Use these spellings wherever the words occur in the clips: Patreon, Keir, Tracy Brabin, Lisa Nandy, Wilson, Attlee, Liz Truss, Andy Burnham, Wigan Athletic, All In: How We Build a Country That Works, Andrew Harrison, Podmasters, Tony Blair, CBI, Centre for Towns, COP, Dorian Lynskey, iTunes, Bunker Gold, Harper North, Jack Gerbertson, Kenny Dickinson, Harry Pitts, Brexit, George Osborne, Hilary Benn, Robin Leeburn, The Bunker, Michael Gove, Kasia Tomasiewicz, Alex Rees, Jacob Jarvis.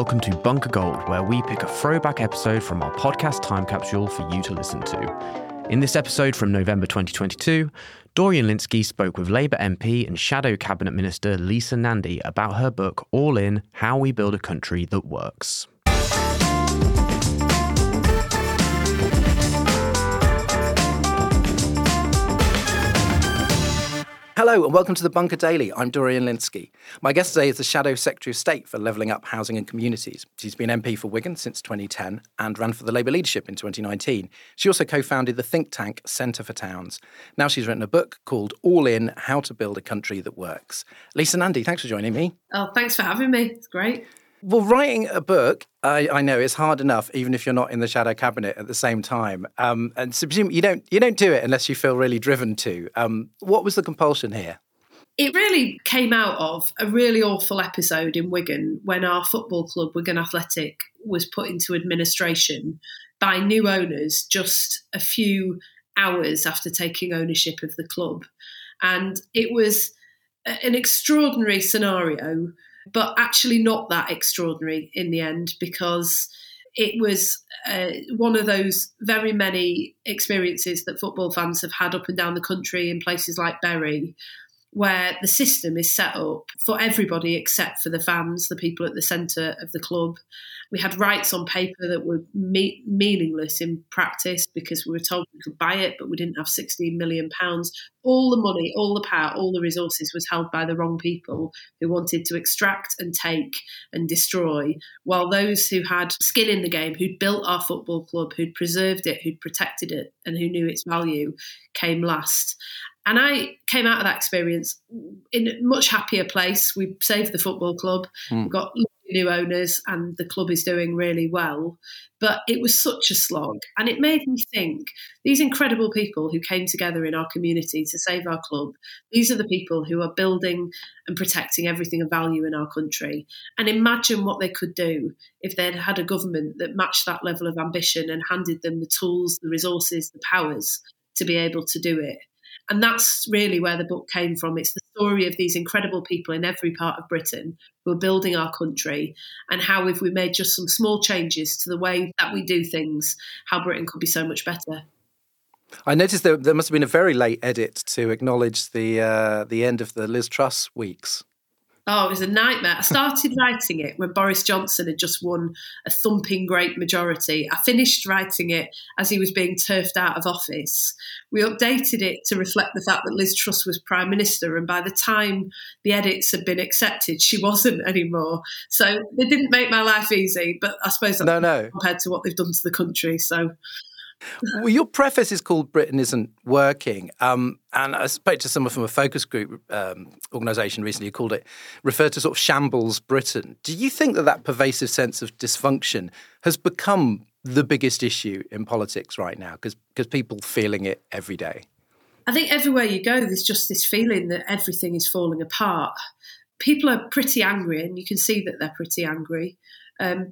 welcome to Bunker Gold, where we pick a throwback episode from our podcast time capsule for you to listen to. In this episode from November 2022, Dorian Lynskey spoke with Labour MP and Shadow Cabinet Minister Lisa Nandy about her book, All In: How We Build a Country That Works. Hello and welcome to The Bunker Daily. I'm Dorian Lynskey. My guest today is the Shadow Secretary of State for Levelling Up Housing and Communities. She's been MP for Wigan since 2010 and ran for the Labour leadership in 2019. She also co-founded the think tank Centre for Towns. Now she's written a book called All In: How to Build a Country That Works. Lisa Nandy, thanks for joining me. Oh, thanks for having me. It's great. Well, writing a book, I know, is hard enough, even if you're not in the shadow cabinet at the same time. And so you don't do it unless you feel really driven to. What was the compulsion here? It really came out of a really awful episode in Wigan when our football club, Wigan Athletic, was put into administration by new owners just a few hours after taking ownership of the club. And it was an extraordinary scenario, but actually not that extraordinary in the end, because it was one of those very many experiences that football fans have had up and down the country in places like Bury, where the system is set up for everybody except for the fans, the people at the centre of the club. We had rights on paper that were meaningless in practice because we were told we could buy it, but we didn't have £16 million. All the money, all the power, all the resources was held by the wrong people who wanted to extract and take and destroy, while those who had skin in the game, who'd built our football club, who'd preserved it, who'd protected it, and who knew its value, came last. And I came out of that experience in a much happier place. We saved the football club, we got new owners, and the club is doing really well. But it was such a slog. And it made me think, these incredible people who came together in our community to save our club, these are the people who are building and protecting everything of value in our country. And imagine what they could do if they'd had a government that matched that level of ambition and handed them the tools, the resources, the powers to be able to do it. And that's really where the book came from. It's the story of these incredible people in every part of Britain who are building our country, and how if we made just some small changes to the way that we do things, how Britain could be so much better. I noticed there must have been a very late edit to acknowledge the end of the Liz Truss weeks. Oh, it was a nightmare. I started writing it when Boris Johnson had just won a thumping great majority. I finished writing it as he was being turfed out of office. We updated it to reflect the fact that Liz Truss was Prime Minister, and by the time the edits had been accepted, she wasn't anymore. So they didn't make my life easy, but I suppose that's compared to what they've done to the country, so... Well, your preface is called Britain Isn't Working, and I spoke to someone from a focus group organisation recently who called it, referred to sort of shambles Britain. Do you think that pervasive sense of dysfunction has become the biggest issue in politics right now, because people feeling it every day? I think everywhere you go, there's just this feeling that everything is falling apart. People are pretty angry, and you can see that they're pretty angry.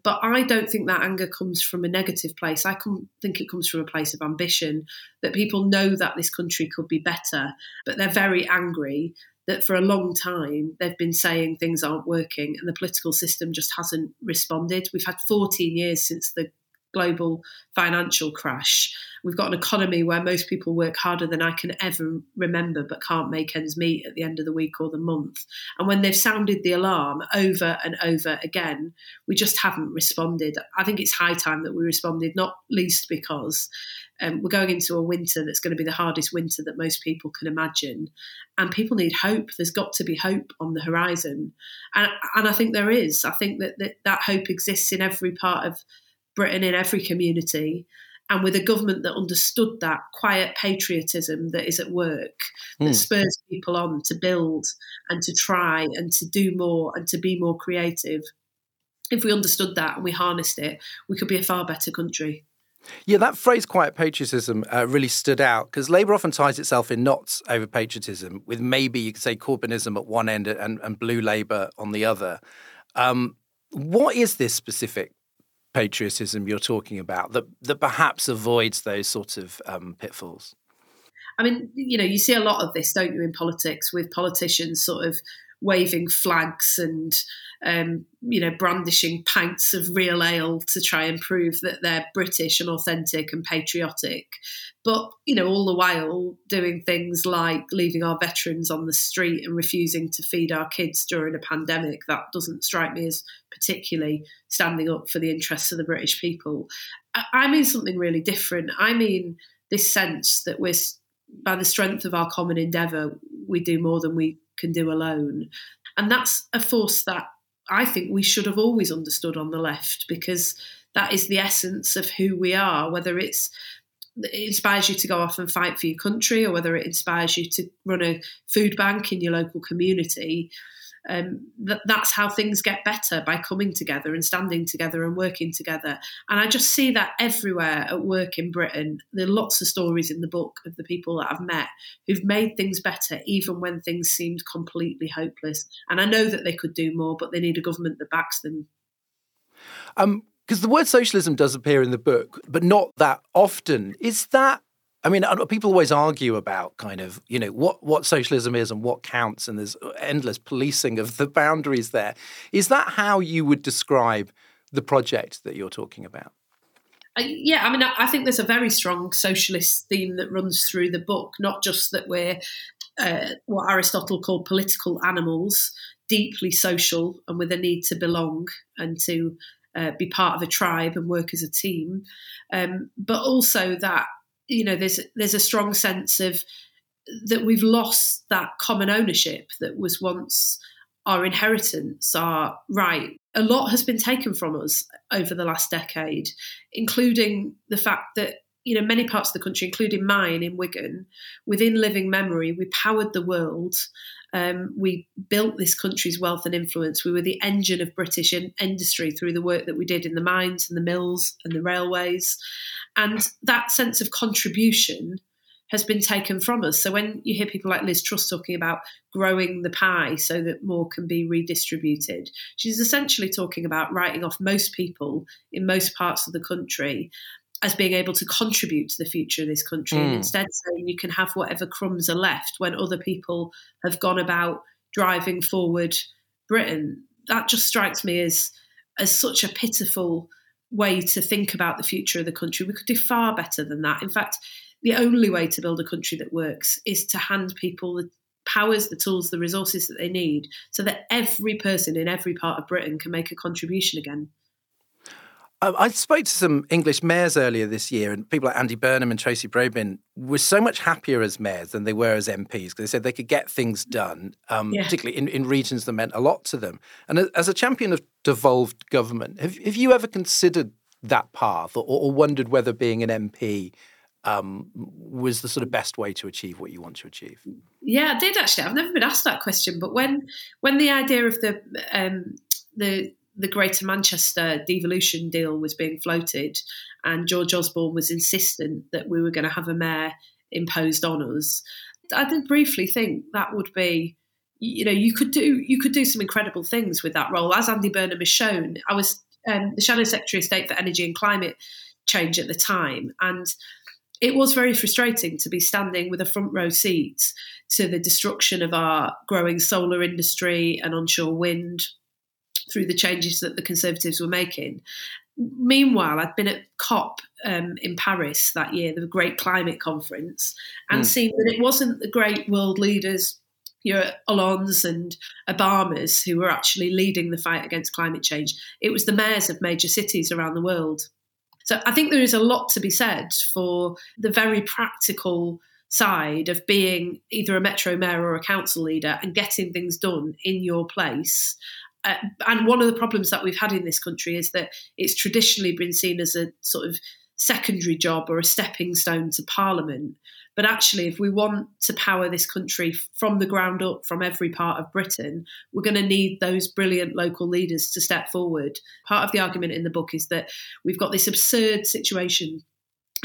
But I don't think that anger comes from a negative place. I think it comes from a place of ambition, that people know that this country could be better, but they're very angry that for a long time they've been saying things aren't working and the political system just hasn't responded. We've had 14 years since the global financial crash. We've got an economy where most people work harder than I can ever remember but can't make ends meet at the end of the week or the month. And when they've sounded the alarm over and over again, we just haven't responded. I think it's high time that we responded, not least because we're going into a winter that's going to be the hardest winter that most people can imagine. And people need hope. There's got to be hope on the horizon. And I think there is. I think that hope exists in every part of Britain, in every community, and with a government that understood that quiet patriotism that is at work, that spurs people on to build and to try and to do more and to be more creative. If we understood that and we harnessed it, we could be a far better country. Yeah, that phrase quiet patriotism really stood out, because Labour often ties itself in knots over patriotism, with maybe you could say Corbynism at one end and blue Labour on the other. What is this specific patriotism you're talking about that perhaps avoids those sorts of pitfalls? I mean, you see a lot of this, don't you, in politics, with politicians sort of waving flags and, brandishing pints of real ale to try and prove that they're British and authentic and patriotic. But, all the while doing things like leaving our veterans on the street and refusing to feed our kids during a pandemic. That doesn't strike me as particularly standing up for the interests of the British people. I mean something really different. I mean this sense that we're, by the strength of our common endeavour, we do more than we can do alone. And that's a force that I think we should have always understood on the left, because that is the essence of who we are, whether it inspires you to go off and fight for your country or whether it inspires you to run a food bank in your local community. That's how things get better, by coming together and standing together and working together. And I just see that everywhere at work in Britain. There are lots of stories in the book of the people that I've met who've made things better even when things seemed completely hopeless. And I know that they could do more, but they need a government that backs them. Because the word socialism does appear in the book, but not that often. Is that, people always argue about what socialism is and what counts, and there's endless policing of the boundaries there. Is that how you would describe the project that you're talking about? Yeah, I think there's a very strong socialist theme that runs through the book, not just that we're what Aristotle called political animals, deeply social and with a need to belong and to be part of a tribe and work as a team, but also that, there's a strong sense of that we've lost that common ownership that was once our inheritance, our right. A lot has been taken from us over the last decade, including the fact that, many parts of the country, including mine in Wigan, within living memory, we powered the world. We built this country's wealth and influence. We were the engine of British industry through the work that we did in the mines and the mills and the railways. And that sense of contribution has been taken from us. So when you hear people like Liz Truss talking about growing the pie so that more can be redistributed, she's essentially talking about writing off most people in most parts of the country as being able to contribute to the future of this country, and instead saying you can have whatever crumbs are left when other people have gone about driving forward Britain. That just strikes me as such a pitiful way to think about the future of the country. We could do far better than that. In fact, the only way to build a country that works is to hand people the powers, the tools, the resources that they need so that every person in every part of Britain can make a contribution again. I spoke to some English mayors earlier this year, and people like Andy Burnham and Tracy Brabin were so much happier as mayors than they were as MPs, because they said they could get things done, particularly in regions that meant a lot to them. And as a champion of devolved government, have you ever considered that path or wondered whether being an MP was the sort of best way to achieve what you want to achieve? Yeah, I did actually. I've never been asked that question, but when the idea of the Greater Manchester devolution deal was being floated and George Osborne was insistent that we were going to have a mayor imposed on us, I did briefly think that would be, you could do some incredible things with that role. As Andy Burnham has shown, I was the Shadow Secretary of State for Energy and Climate Change at the time, and it was very frustrating to be standing with a front row seat to the destruction of our growing solar industry and onshore wind through the changes that the Conservatives were making. Meanwhile, I'd been at COP in Paris that year, the Great Climate Conference, and seen that it wasn't the great world leaders, Hollande's and Obama's, who were actually leading the fight against climate change. It was the mayors of major cities around the world. So I think there is a lot to be said for the very practical side of being either a metro mayor or a council leader and getting things done in your place. And one of the problems that we've had in this country is that it's traditionally been seen as a sort of secondary job or a stepping stone to Parliament. But actually, if we want to power this country from the ground up, from every part of Britain, we're going to need those brilliant local leaders to step forward. Part of the argument in the book is that we've got this absurd situation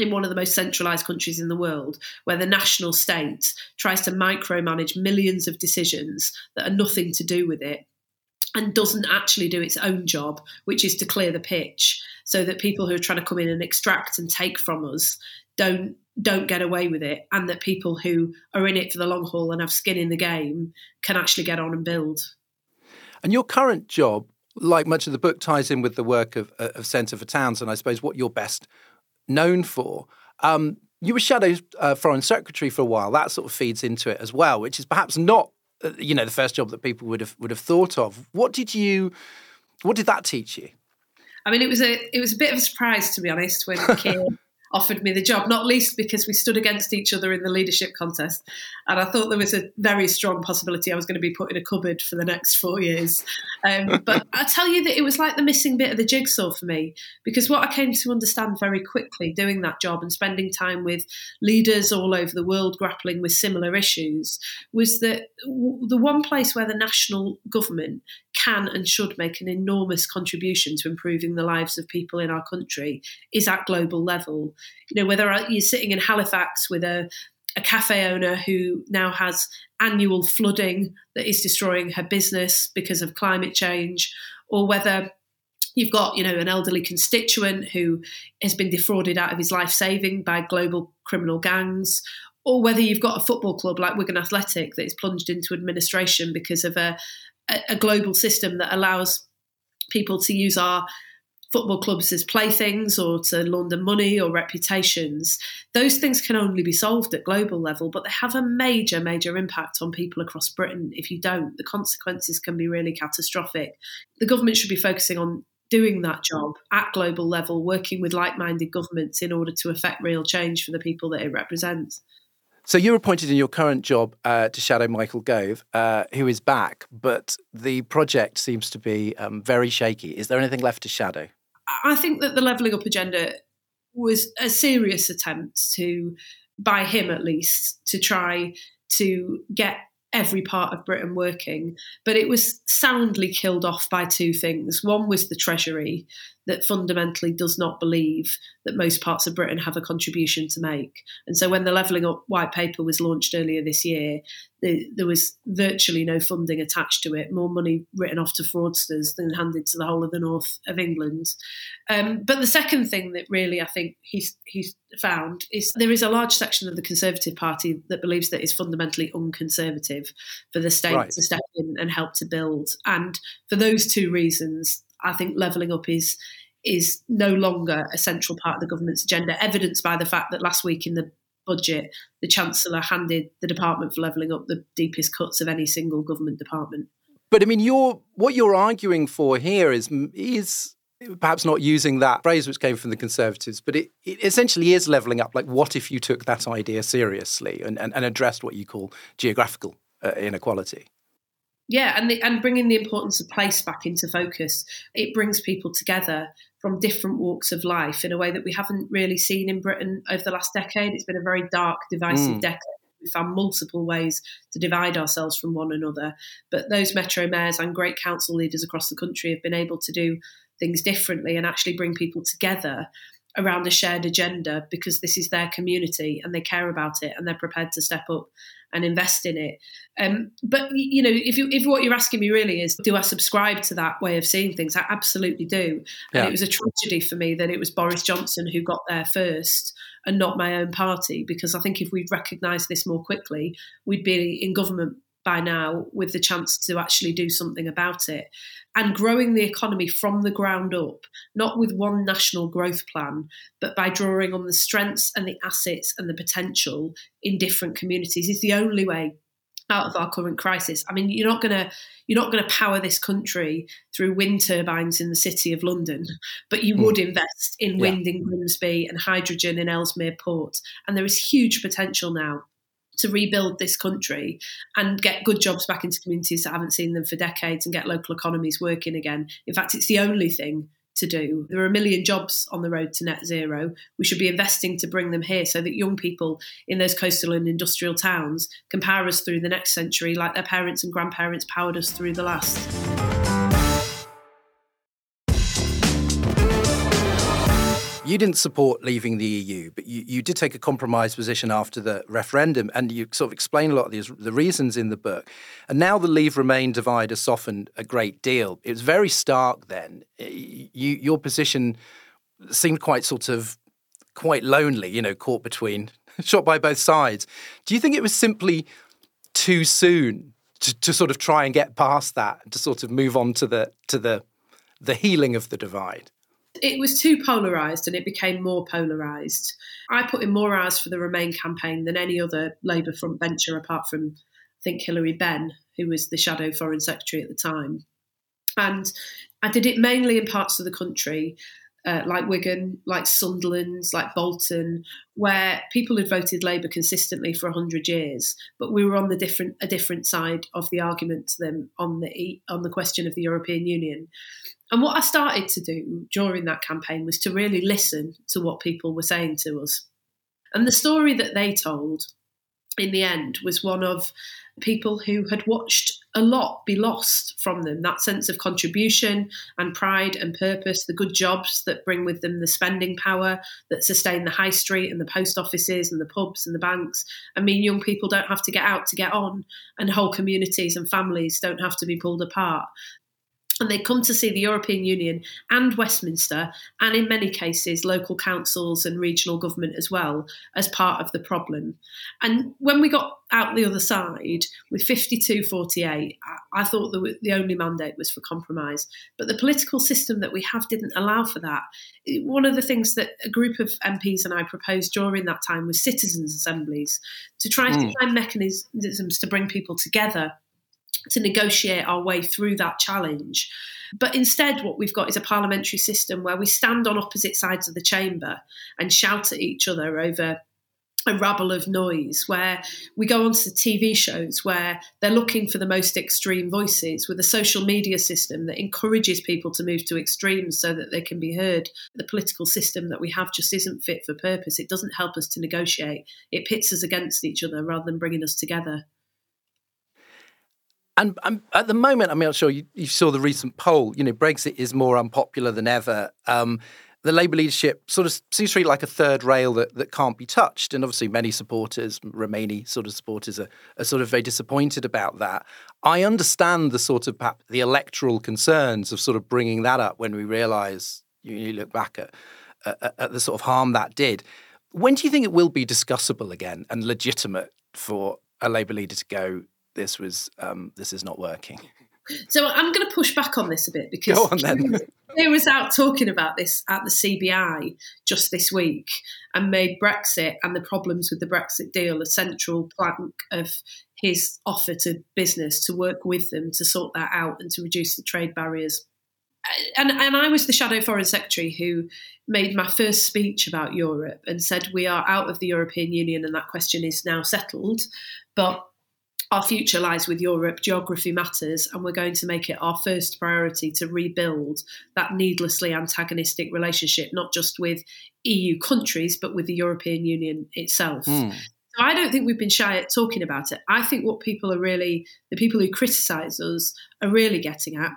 in one of the most centralised countries in the world, where the national state tries to micromanage millions of decisions that are nothing to do with it, and doesn't actually do its own job, which is to clear the pitch so that people who are trying to come in and extract and take from us don't don't get away with it, and that people who are in it for the long haul and have skin in the game can actually get on and build. And your current job, like much of the book, ties in with the work of Centre for Towns, and I suppose what you're best known for. You were Shadow Foreign Secretary for a while. That sort of feeds into it as well, which is perhaps not, the first job that people would have thought of. What did that teach you? I mean, it was a bit of a surprise, to be honest, when Keir offered me the job, not least because we stood against each other in the leadership contest. And I thought there was a very strong possibility I was going to be put in a cupboard for the next 4 years. But I tell you that it was like the missing bit of the jigsaw for me, because what I came to understand very quickly doing that job and spending time with leaders all over the world grappling with similar issues was that the one place where the national government can and should make an enormous contribution to improving the lives of people in our country is at global level. You know, whether you're sitting in Halifax with a cafe owner who now has annual flooding that is destroying her business because of climate change, or whether you've got, an elderly constituent who has been defrauded out of his life saving by global criminal gangs, or whether you've got a football club like Wigan Athletic that is plunged into administration because of a global system that allows people to use our football clubs as playthings or to launder money or reputations. Those things can only be solved at global level, but they have a major, major impact on people across Britain. If you don't, the consequences can be really catastrophic. The government should be focusing on doing that job at global level, working with like-minded governments in order to effect real change for the people that it represents. So you're appointed in your current job to shadow Michael Gove, who is back, but the project seems to be very shaky. Is there anything left to shadow? I think that the levelling up agenda was a serious attempt to, by him at least, to try to get every part of Britain working, but it was soundly killed off by two things. One was the Treasury, that fundamentally does not believe that most parts of Britain have a contribution to make. And so when the Levelling Up white paper was launched earlier this year, there was virtually no funding attached to it, more money written off to fraudsters than handed to the whole of the north of England. But the second thing that really I think he's found is there is a large section of the Conservative Party that believes that it's fundamentally unconservative for the state to step in and help to build. And for those two reasons, I think levelling up is no longer a central part of the government's agenda, evidenced by the fact that last week in the budget, the Chancellor handed the Department for Levelling Up the deepest cuts of any single government department. But I mean, what you're arguing for here is perhaps not using that phrase which came from the Conservatives, but it essentially is levelling up. Like, what if you took that idea seriously and addressed what you call geographical inequality? Yeah, and bringing the importance of place back into focus. It brings people together from different walks of life in a way that we haven't really seen in Britain over the last decade. It's been a very dark, divisive decade. We found multiple ways to divide ourselves from one another. But those metro mayors and great council leaders across the country have been able to do things differently and actually bring people together around a shared agenda, because this is their community and they care about it and they're prepared to step up and invest in it. But, if what you're asking me really is, do I subscribe to that way of seeing things? I absolutely do. Yeah. And it was a tragedy for me that it was Boris Johnson who got there first and not my own party, because I think if we'd recognised this more quickly, we'd be in government by now with the chance to actually do something about it. And growing the economy from the ground up, not with one national growth plan, but by drawing on the strengths and the assets and the potential in different communities, is the only way out of our current crisis. I mean, you're not going to power this country through wind turbines in the city of London, but you would invest in wind in Grimsby and hydrogen in Ellesmere Port. And there is huge potential now to rebuild this country and get good jobs back into communities that haven't seen them for decades and get local economies working again. In fact, it's the only thing to do. There are a million jobs on the road to net zero. We should be investing to bring them here so that young people in those coastal and industrial towns can power us through the next century like their parents and grandparents powered us through the last. You didn't support leaving the EU, but you did take a compromise position after the referendum, and you sort of explain a lot of the reasons in the book. And now the Leave Remain divide has softened a great deal. It was very stark then. Your position seemed quite lonely, caught between shot by both sides. Do you think it was simply too soon to sort of try and get past that, to sort of move on to the healing of the divide? It was too polarised, and it became more polarised. I put in more hours for the Remain campaign than any other Labour frontbencher, apart from, I think, Hilary Benn, who was the shadow foreign secretary at the time. And I did it mainly in parts of the country, like Wigan, like Sunderland, like Bolton, where people had voted Labour consistently for 100 years, but we were on a different side of the argument to them on the question of the European Union. And what I started to do during that campaign was to really listen to what people were saying to us. And the story that they told in the end was one of people who had watched a lot be lost from them, that sense of contribution and pride and purpose, the good jobs that bring with them the spending power that sustain the high street and the post offices and the pubs and the banks. I mean, young people don't have to get out to get on, and whole communities and families don't have to be pulled apart. And they come to see the European Union and Westminster, and in many cases local councils and regional government as well, as part of the problem. And when we got out the other side with 52-48, I thought the only mandate was for compromise. But the political system that we have didn't allow for that. One of the things that a group of MPs and I proposed during that time was citizens' assemblies, to try to find mechanisms to bring people together to negotiate our way through that challenge. But instead, what we've got is a parliamentary system where we stand on opposite sides of the chamber and shout at each other over a rabble of noise, where we go onto the TV shows where they're looking for the most extreme voices, with a social media system that encourages people to move to extremes so that they can be heard. The political system that we have just isn't fit for purpose. It doesn't help us to negotiate. It pits us against each other rather than bringing us together. And at the moment, I mean, I'm sure you saw the recent poll, you know, Brexit is more unpopular than ever. The Labour leadership sort of seems to be like a third rail that can't be touched. And obviously many supporters, Remainy sort of supporters, are sort of very disappointed about that. I understand the sort of perhaps the electoral concerns of sort of bringing that up when we realise, you look back at the sort of harm that did. When do you think it will be discussable again and legitimate for a Labour leader to go, this is not working? So I'm going to push back on this a bit, because go on, then. Keir was out talking about this at the CBI just this week, and made Brexit and the problems with the Brexit deal a central plank of his offer to business, to work with them to sort that out and to reduce the trade barriers. And I was the shadow foreign secretary who made my first speech about Europe and said we are out of the European Union and that question is now settled, but our future lies with Europe, geography matters, and we're going to make it our first priority to rebuild that needlessly antagonistic relationship, not just with EU countries, but with the European Union itself. So I don't think we've been shy at talking about it. I think what people are really, the people who criticise us are really getting at,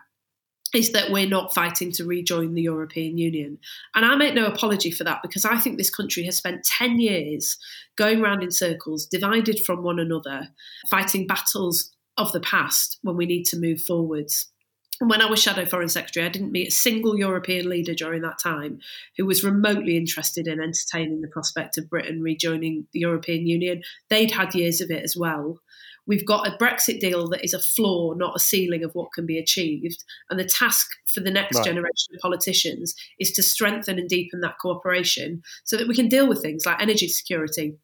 is that we're not fighting to rejoin the European Union. And I make no apology for that, because I think this country has spent 10 years going round in circles, divided from one another, fighting battles of the past when we need to move forwards. And when I was Shadow Foreign Secretary, I didn't meet a single European leader during that time who was remotely interested in entertaining the prospect of Britain rejoining the European Union. They'd had years of it as well. We've got a Brexit deal that is a floor, not a ceiling of what can be achieved. And the task for the next generation of politicians is to strengthen and deepen that cooperation so that we can deal with things like energy security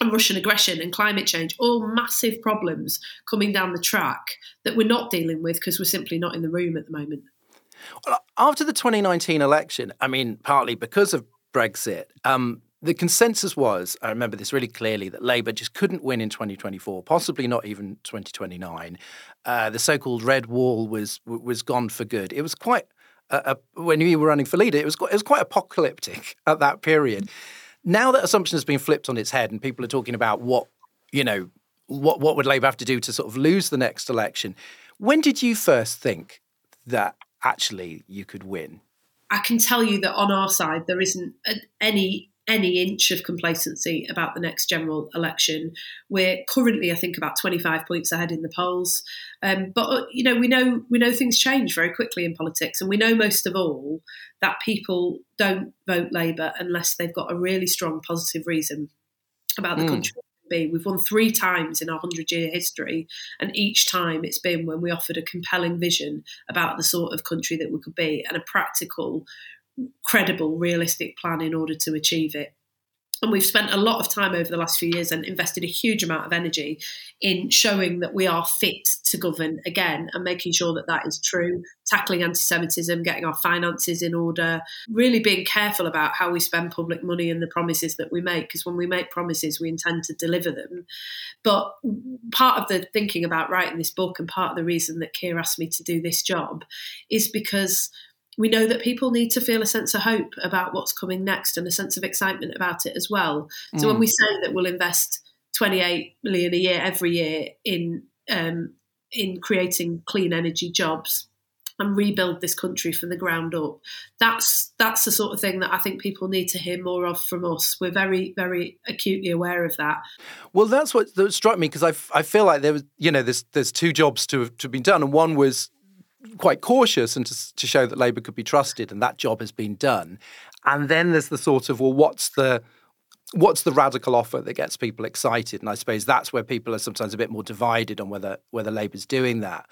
and Russian aggression and climate change, all massive problems coming down the track that we're not dealing with because we're simply not in the room at the moment. Well, after the 2019 election, I mean, partly because of Brexit, the consensus was, I remember this really clearly, that Labour just couldn't win in 2024, possibly not even 2029. The so-called red wall was gone for good. It was quite, when you were running for leader, it was quite apocalyptic at that period. Now that assumption has been flipped on its head, and people are talking about what would Labour have to do to sort of lose the next election. When did you first think that actually you could win? I can tell you that on our side there isn't any inch of complacency about the next general election. We're currently, I think, about 25 points ahead in the polls. But, you know, we know things change very quickly in politics. And we know, most of all, that people don't vote Labour unless they've got a really strong positive reason. about the country be. We've won 3 times in our 100-year history, and each time it's been when we offered a compelling vision about the sort of country that we could be and a practical, credible, realistic plan in order to achieve it. And we've spent a lot of time over the last few years and invested a huge amount of energy in showing that we are fit to govern again and making sure that that is true, tackling anti-Semitism, getting our finances in order, really being careful about how we spend public money and the promises that we make, because when we make promises, we intend to deliver them. But part of the thinking about writing this book and part of the reason that Keir asked me to do this job is because we know that people need to feel a sense of hope about what's coming next and a sense of excitement about it as well. So when we say that we'll invest 28 million a year every year in creating clean energy jobs and rebuild this country from the ground up, that's the sort of thing that I think people need to hear more of from us. We're very, very acutely aware of that. Well, that's what that struck me, because I feel like there was, you know, there's 2 jobs to have been done, and one was quite cautious and to show that Labour could be trusted, and that job has been done. And then there's the sort of, well, what's the radical offer that gets people excited? And I suppose that's where people are sometimes a bit more divided on whether Labour's doing that.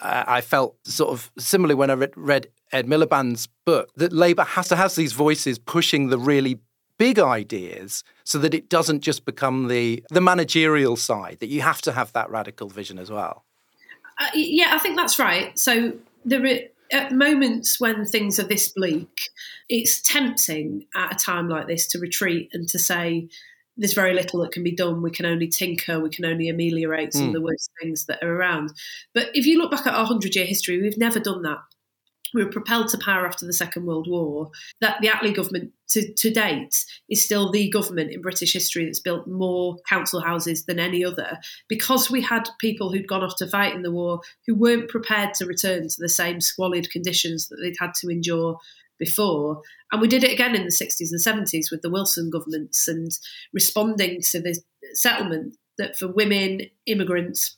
I felt sort of similarly when I read Ed Miliband's book, that Labour has to have these voices pushing the really big ideas so that it doesn't just become the managerial side, that you have to have that radical vision as well. Yeah, I think that's right. So there are, at moments when things are this bleak, it's tempting at a time like this to retreat and to say, there's very little that can be done. We can only tinker. We can only ameliorate some of the worst things that are around. But if you look back at our 100-year history, we've never done that. We were propelled to power after the Second World War. That the Attlee government to date is still the government in British history that's built more council houses than any other, because we had people who'd gone off to fight in the war who weren't prepared to return to the same squalid conditions that they'd had to endure before. And we did it again in the 60s and 70s with the Wilson governments, and responding to the settlement that for women, immigrants,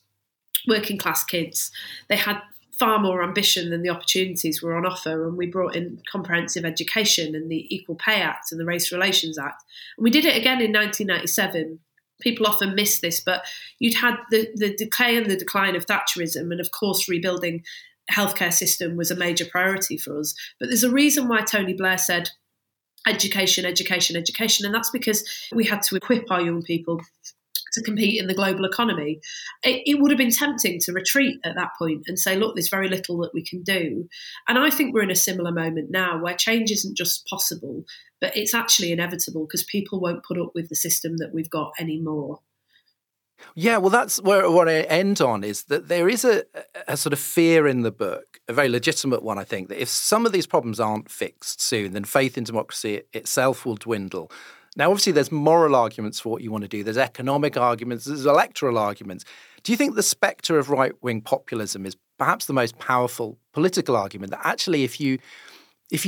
working class kids, they had far more ambition than the opportunities were on offer, and we brought in comprehensive education and the Equal Pay Act and the Race Relations Act. And we did it again in 1997. People often miss this, but you'd had the decay and the decline of Thatcherism, and of course rebuilding the healthcare system was a major priority for us. But there's a reason why Tony Blair said education, education, education, and that's because we had to equip our young people to compete in the global economy. It would have been tempting to retreat at that point and say, look, there's very little that we can do. And I think we're in a similar moment now where change isn't just possible, but it's actually inevitable, because people won't put up with the system that we've got anymore. Yeah, well, that's where what I end on, is that there is a sort of fear in the book, a very legitimate one, I think, that if some of these problems aren't fixed soon, then faith in democracy itself will dwindle. Now, obviously, there's moral arguments for what you want to do. There's economic arguments. There's electoral arguments. Do you think the spectre of right-wing populism is perhaps the most powerful political argument, that actually if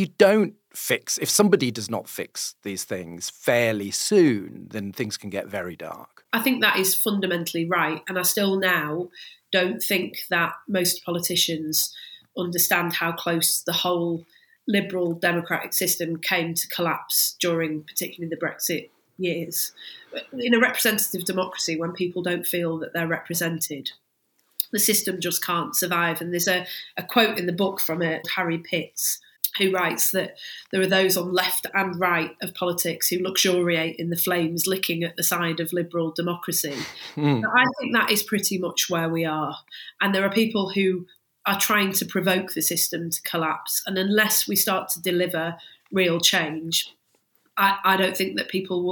somebody does not fix these things fairly soon, then things can get very dark? I think that is fundamentally right. And I still now don't think that most politicians understand how close the whole liberal democratic system came to collapse during particularly the Brexit years. In a representative democracy, when people don't feel that they're represented, the system just can't survive. And there's a quote in the book from Harry Pitts, who writes that there are those on left and right of politics who luxuriate in the flames licking at the side of liberal democracy. But I think that is pretty much where we are. And there are people who are trying to provoke the system to collapse. And unless we start to deliver real change, I don't think that people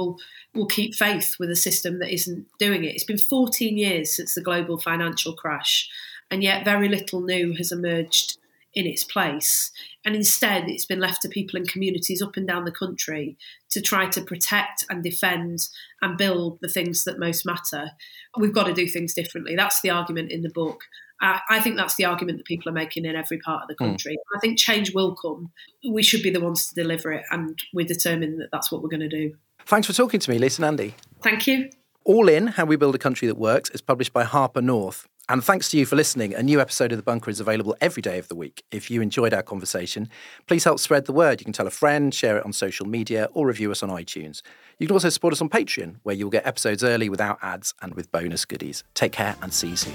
will keep faith with a system that isn't doing it. It's been 14 years since the global financial crash, and yet very little new has emerged in its place. And instead, it's been left to people and communities up and down the country to try to protect and defend and build the things that most matter. We've got to do things differently. That's the argument in the book. I think that's the argument that people are making in every part of the country. I think change will come. We should be the ones to deliver it, and we're determined that that's what we're going to do. Thanks for talking to me, Lisa Nandy. Thank you. All In: How We Build a Country That Works is published by Harper North. And thanks to you for listening. A new episode of The Bunker is available every day of the week. If you enjoyed our conversation, please help spread the word. You can tell a friend, share it on social media, or review us on iTunes. You can also support us on Patreon, where you'll get episodes early without ads and with bonus goodies. Take care and see you soon.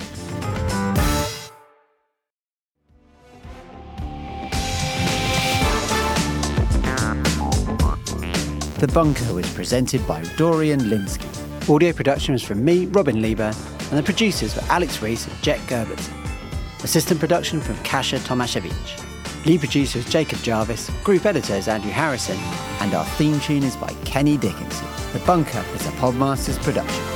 The Bunker was presented by Dorian Lynskey. Audio production was from me, Robin Leeburn, and the producers were Alex Rees and Jack Gerbertson. Assistant production from Kasia Tomasiewicz. Lead producer was Jacob Jarvis, group editor is Andrew Harrison, and our theme tune is by Kenny Dickinson. The Bunker is a Podmasters production.